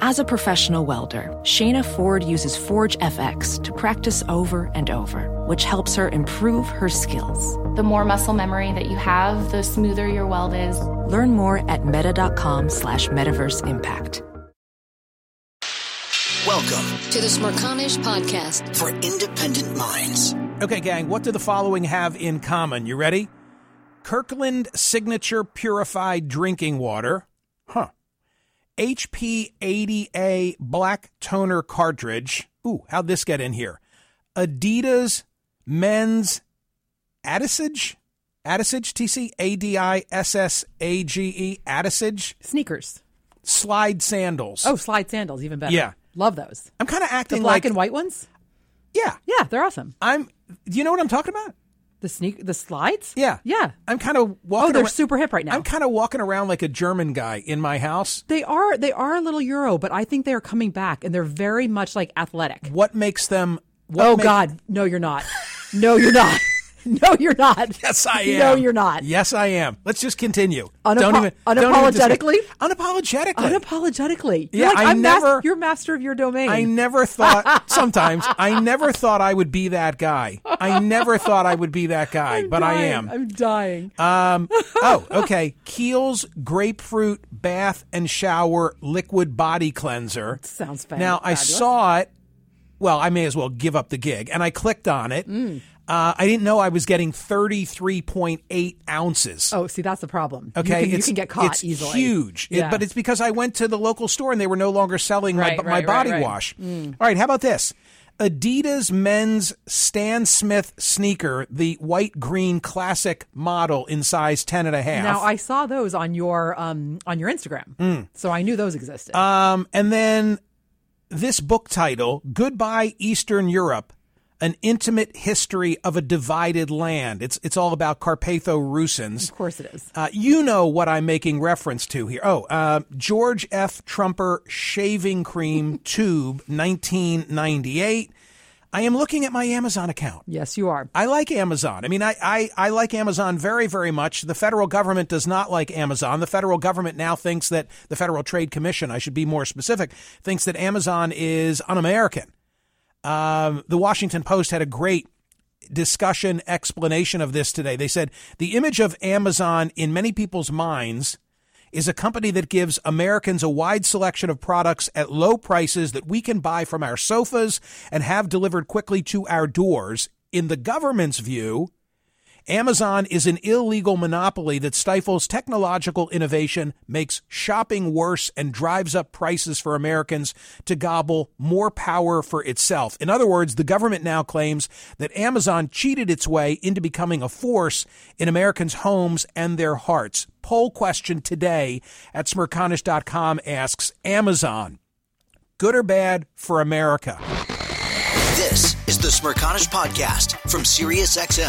As a professional welder, Shayna Ford uses Forge FX to practice over and over, which helps her improve her skills. The more muscle memory that you have, the smoother your weld is. Learn more at meta.com/metaverseimpact. Welcome to the Smerconish podcast for independent minds. Okay, gang, what do the following have in common? You ready? Kirkland Signature Purified Drinking Water. Huh. HP 80A Black Toner Cartridge. Ooh, how'd this get in here? Adidas Men's Adissage? Adissage, TC? A-D-I-S-S-A-G-E? Adissage? Sneakers. Slide sandals. Oh, slide sandals, even better. Yeah. Love those. I'm kind of acting like... The black and white ones? Yeah. Yeah, they're awesome. Do you know what I'm talking about? The slides? Yeah. Yeah. I'm kind of walking they're super hip right now. I'm kind of walking around like a German guy in my house. They are a little Euro, but I think they are coming back, and they're very much like athletic. What makes them... God. No, you're not. No, you're not. No, you're not. Yes, I am. No, you're not. Yes, I am. Let's just continue. Unapologetically? Unapologetically. Yeah, you're master of your domain. I never thought, sometimes, I never thought I would be that guy. I never thought I would be that guy, but dying. I am. I'm dying. Okay. Kiehl's Grapefruit Bath and Shower Liquid Body Cleanser. Sounds fantastic. Now, I saw it. Well, I may as well give up the gig. And I clicked on it. Mm. I didn't know I was getting 33.8 ounces. Oh, see, that's the problem. Okay, you can get caught easily. It's huge. Yeah. But it's because I went to the local store and they were no longer selling my body wash. Mm. All right, how about this? Adidas Men's Stan Smith sneaker, the white-green classic model in size 10.5. Now, I saw those on your Instagram, so I knew those existed. And then this book title, Goodbye Eastern Europe, An Intimate History of a Divided Land. It's all about Carpatho-Rusins. Of course it is. You know what I'm making reference to here. George F. Trumper Shaving Cream Tube, 1998. I am looking at my Amazon account. Yes, you are. I like Amazon. I mean, I like Amazon very, very much. The federal government does not like Amazon. The federal government now thinks that the Federal Trade Commission, I should be more specific, thinks that Amazon is un-American. The Washington Post had a great discussion explanation of this today. They said the image of Amazon in many people's minds is a company that gives Americans a wide selection of products at low prices that we can buy from our sofas and have delivered quickly to our doors. In the government's view, Amazon is an illegal monopoly that stifles technological innovation, makes shopping worse, and drives up prices for Americans to gobble more power for itself. In other words, the government now claims that Amazon cheated its way into becoming a force in Americans' homes and their hearts. Poll question today at Smerconish.com asks, Amazon, good or bad for America? This is the Smerconish Podcast from SiriusXM.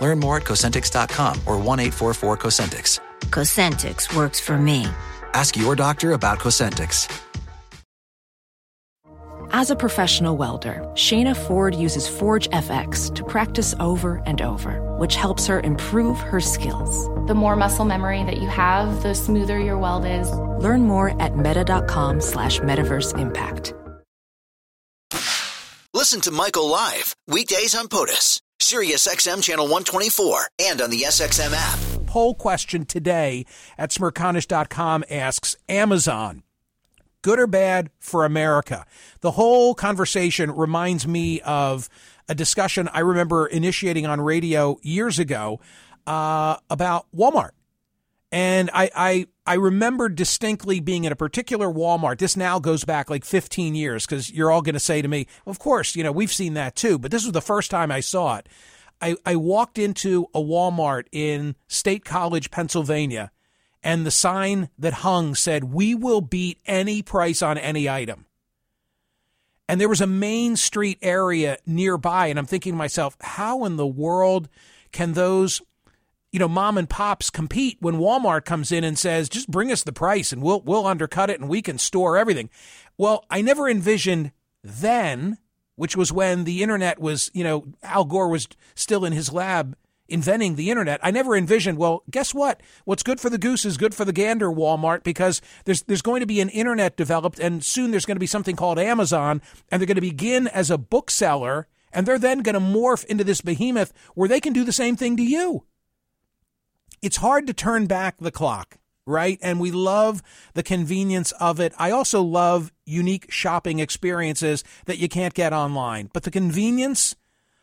Learn more at Cosentyx.com or 1-844-COSENTYX. Cosentyx works for me. Ask your doctor about Cosentyx. As a professional welder, Shayna Ford uses Forge FX to practice over and over, which helps her improve her skills. The more muscle memory that you have, the smoother your weld is. Learn more at meta.com/metaverseimpact. Listen to Michael live weekdays on POTUS. SiriusXM Channel 124 and on the SXM app. Poll question today at Smerconish.com asks, Amazon, good or bad for America? The whole conversation reminds me of a discussion I remember initiating on radio years ago about Walmart. And I remember distinctly being at a particular Walmart. This now goes back like 15 years because you're all going to say to me, of course, you know, we've seen that too. But this was the first time I saw it. I walked into a Walmart in State College, Pennsylvania, and the sign that hung said, "We will beat any price on any item." And there was a Main Street area nearby. And I'm thinking to myself, how in the world can those, you know, mom and pops compete when Walmart comes in and says, just bring us the price and we'll undercut it and we can store everything. Well, I never envisioned then, which was when the internet was, you know, Al Gore was still in his lab inventing the internet. I never envisioned, well, guess what? What's good for the goose is good for the gander, Walmart, because there's going to be an internet developed and soon there's going to be something called Amazon, and they're going to begin as a bookseller, and they're then going to morph into this behemoth where they can do the same thing to you. It's hard to turn back the clock, right? And we love the convenience of it. I also love unique shopping experiences that you can't get online. But the convenience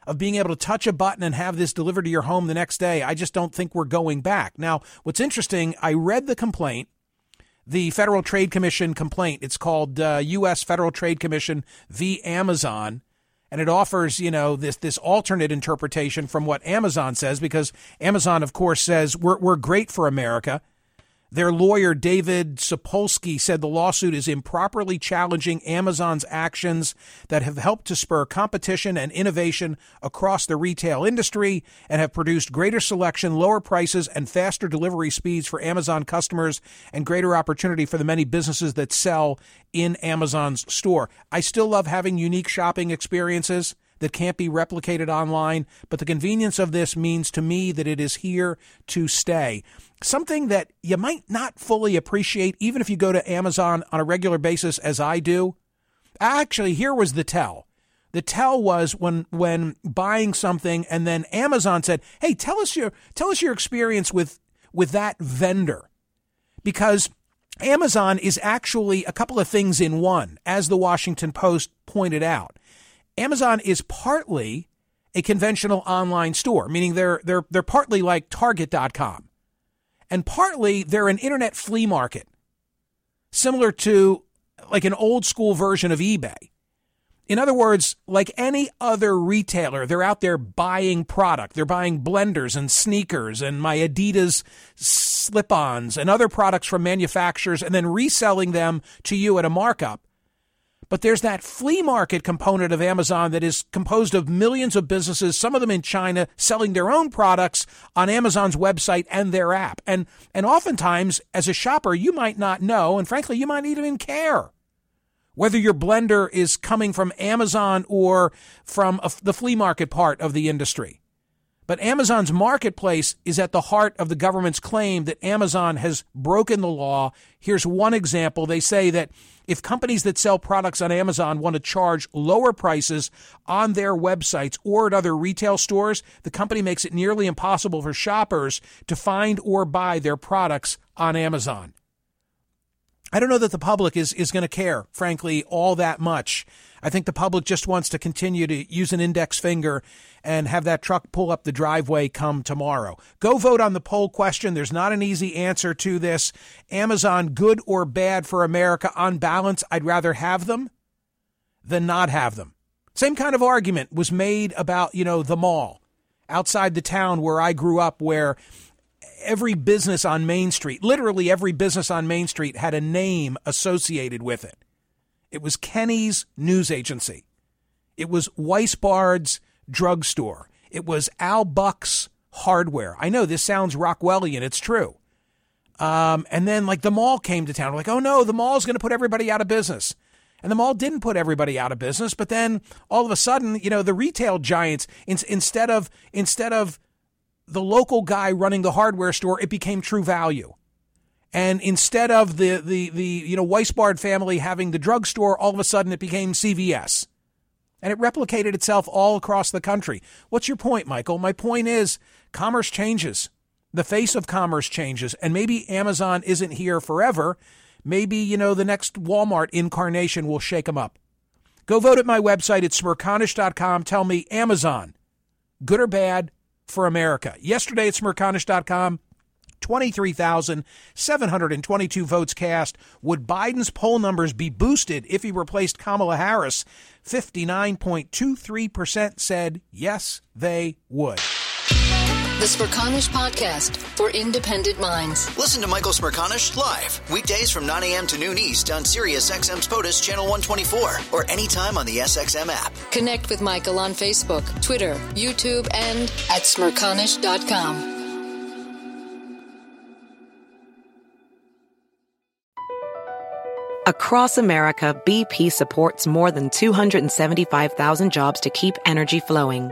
of being able to touch a button and have this delivered to your home the next day, I just don't think we're going back. Now, what's interesting, I read the complaint, the Federal Trade Commission complaint. It's called U.S. Federal Trade Commission v. Amazon. And it offers, you know, this alternate interpretation from what Amazon says, because Amazon, of course, says we're great for America. Their lawyer, David Sapolsky, said the lawsuit is improperly challenging Amazon's actions that have helped to spur competition and innovation across the retail industry and have produced greater selection, lower prices, and faster delivery speeds for Amazon customers and greater opportunity for the many businesses that sell in Amazon's store. I still love having unique shopping experiences that can't be replicated online, but the convenience of this means to me that it is here to stay. Something that you might not fully appreciate, even if you go to Amazon on a regular basis, as I do. Actually, here was the tell. The tell was when buying something, and then Amazon said, "Hey, tell us your experience with that vendor," because Amazon is actually a couple of things in one, as the Washington Post pointed out. Amazon is partly a conventional online store, meaning they're partly like Target.com. And partly they're an internet flea market, similar to like an old school version of eBay. In other words, like any other retailer, they're out there buying product. They're buying blenders and sneakers and my Adidas slip-ons and other products from manufacturers and then reselling them to you at a markup. But there's that flea market component of Amazon that is composed of millions of businesses, some of them in China, selling their own products on Amazon's website and their app. And oftentimes, as a shopper, you might not know, and frankly, you might not even care whether your blender is coming from Amazon or from the flea market part of the industry. But Amazon's marketplace is at the heart of the government's claim that Amazon has broken the law. Here's one example. They say that if companies that sell products on Amazon want to charge lower prices on their websites or at other retail stores, the company makes it nearly impossible for shoppers to find or buy their products on Amazon. I don't know that the public is going to care, frankly, all that much. I think the public just wants to continue to use an index finger and have that truck pull up the driveway come tomorrow. Go vote on the poll question. There's not an easy answer to this. Amazon, good or bad for America? On balance, I'd rather have them than not have them. Same kind of argument was made about, the mall outside the town where I grew up, where every business on Main Street, literally every business on Main Street, had a name associated with it. It was Kenny's News Agency. It was Weisbard's Drugstore. It was Al Buck's Hardware. I know this sounds Rockwellian. It's true. And then, the mall came to town. We're like, oh, no, the mall's going to put everybody out of business. And the mall didn't put everybody out of business. But then, all of a sudden, the retail giants, instead of the local guy running the hardware store, it became True Value. And instead of the Weisbard family having the drugstore, all of a sudden it became CVS. And it replicated itself all across the country. What's your point, Michael? My point is commerce changes. The face of commerce changes. And maybe Amazon isn't here forever. Maybe, the next Walmart incarnation will shake them up. Go vote at my website at smerconish.com. Tell me, Amazon, good or bad for America? Yesterday at smerconish.com. 23,722 votes cast. Would Biden's poll numbers be boosted if he replaced Kamala Harris? 59.23% said yes, they would. The Smerconish Podcast for independent minds. Listen to Michael Smerconish live weekdays from 9 a.m. to noon East on SiriusXM's POTUS Channel 124 or anytime on the SXM app. Connect with Michael on Facebook, Twitter, YouTube, and at smerconish.com. Across America, BP supports more than 275,000 jobs to keep energy flowing.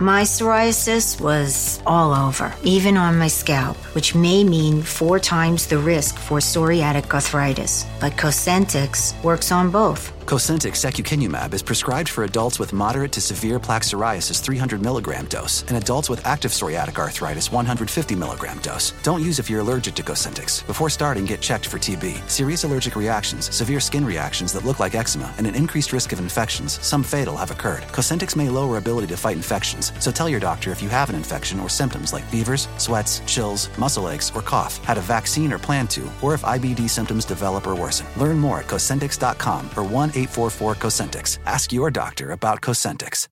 My psoriasis was all over, even on my scalp, which may mean 4 times the risk for psoriatic arthritis. But Cosentyx works on both. Cosentyx secukinumab is prescribed for adults with moderate to severe plaque psoriasis 300 milligram dose and adults with active psoriatic arthritis 150 milligram dose. Don't use if you're allergic to Cosentyx. Before starting, get checked for TB. Serious allergic reactions, severe skin reactions that look like eczema, and an increased risk of infections, some fatal, have occurred. Cosentyx may lower ability to fight infections, so tell your doctor if you have an infection or symptoms like fevers, sweats, chills, muscle aches, or cough, had a vaccine or plan to, or if IBD symptoms develop or worsen. Learn more at Cosentyx.com or 1-844-COSENTYX. Ask your doctor about Cosentyx.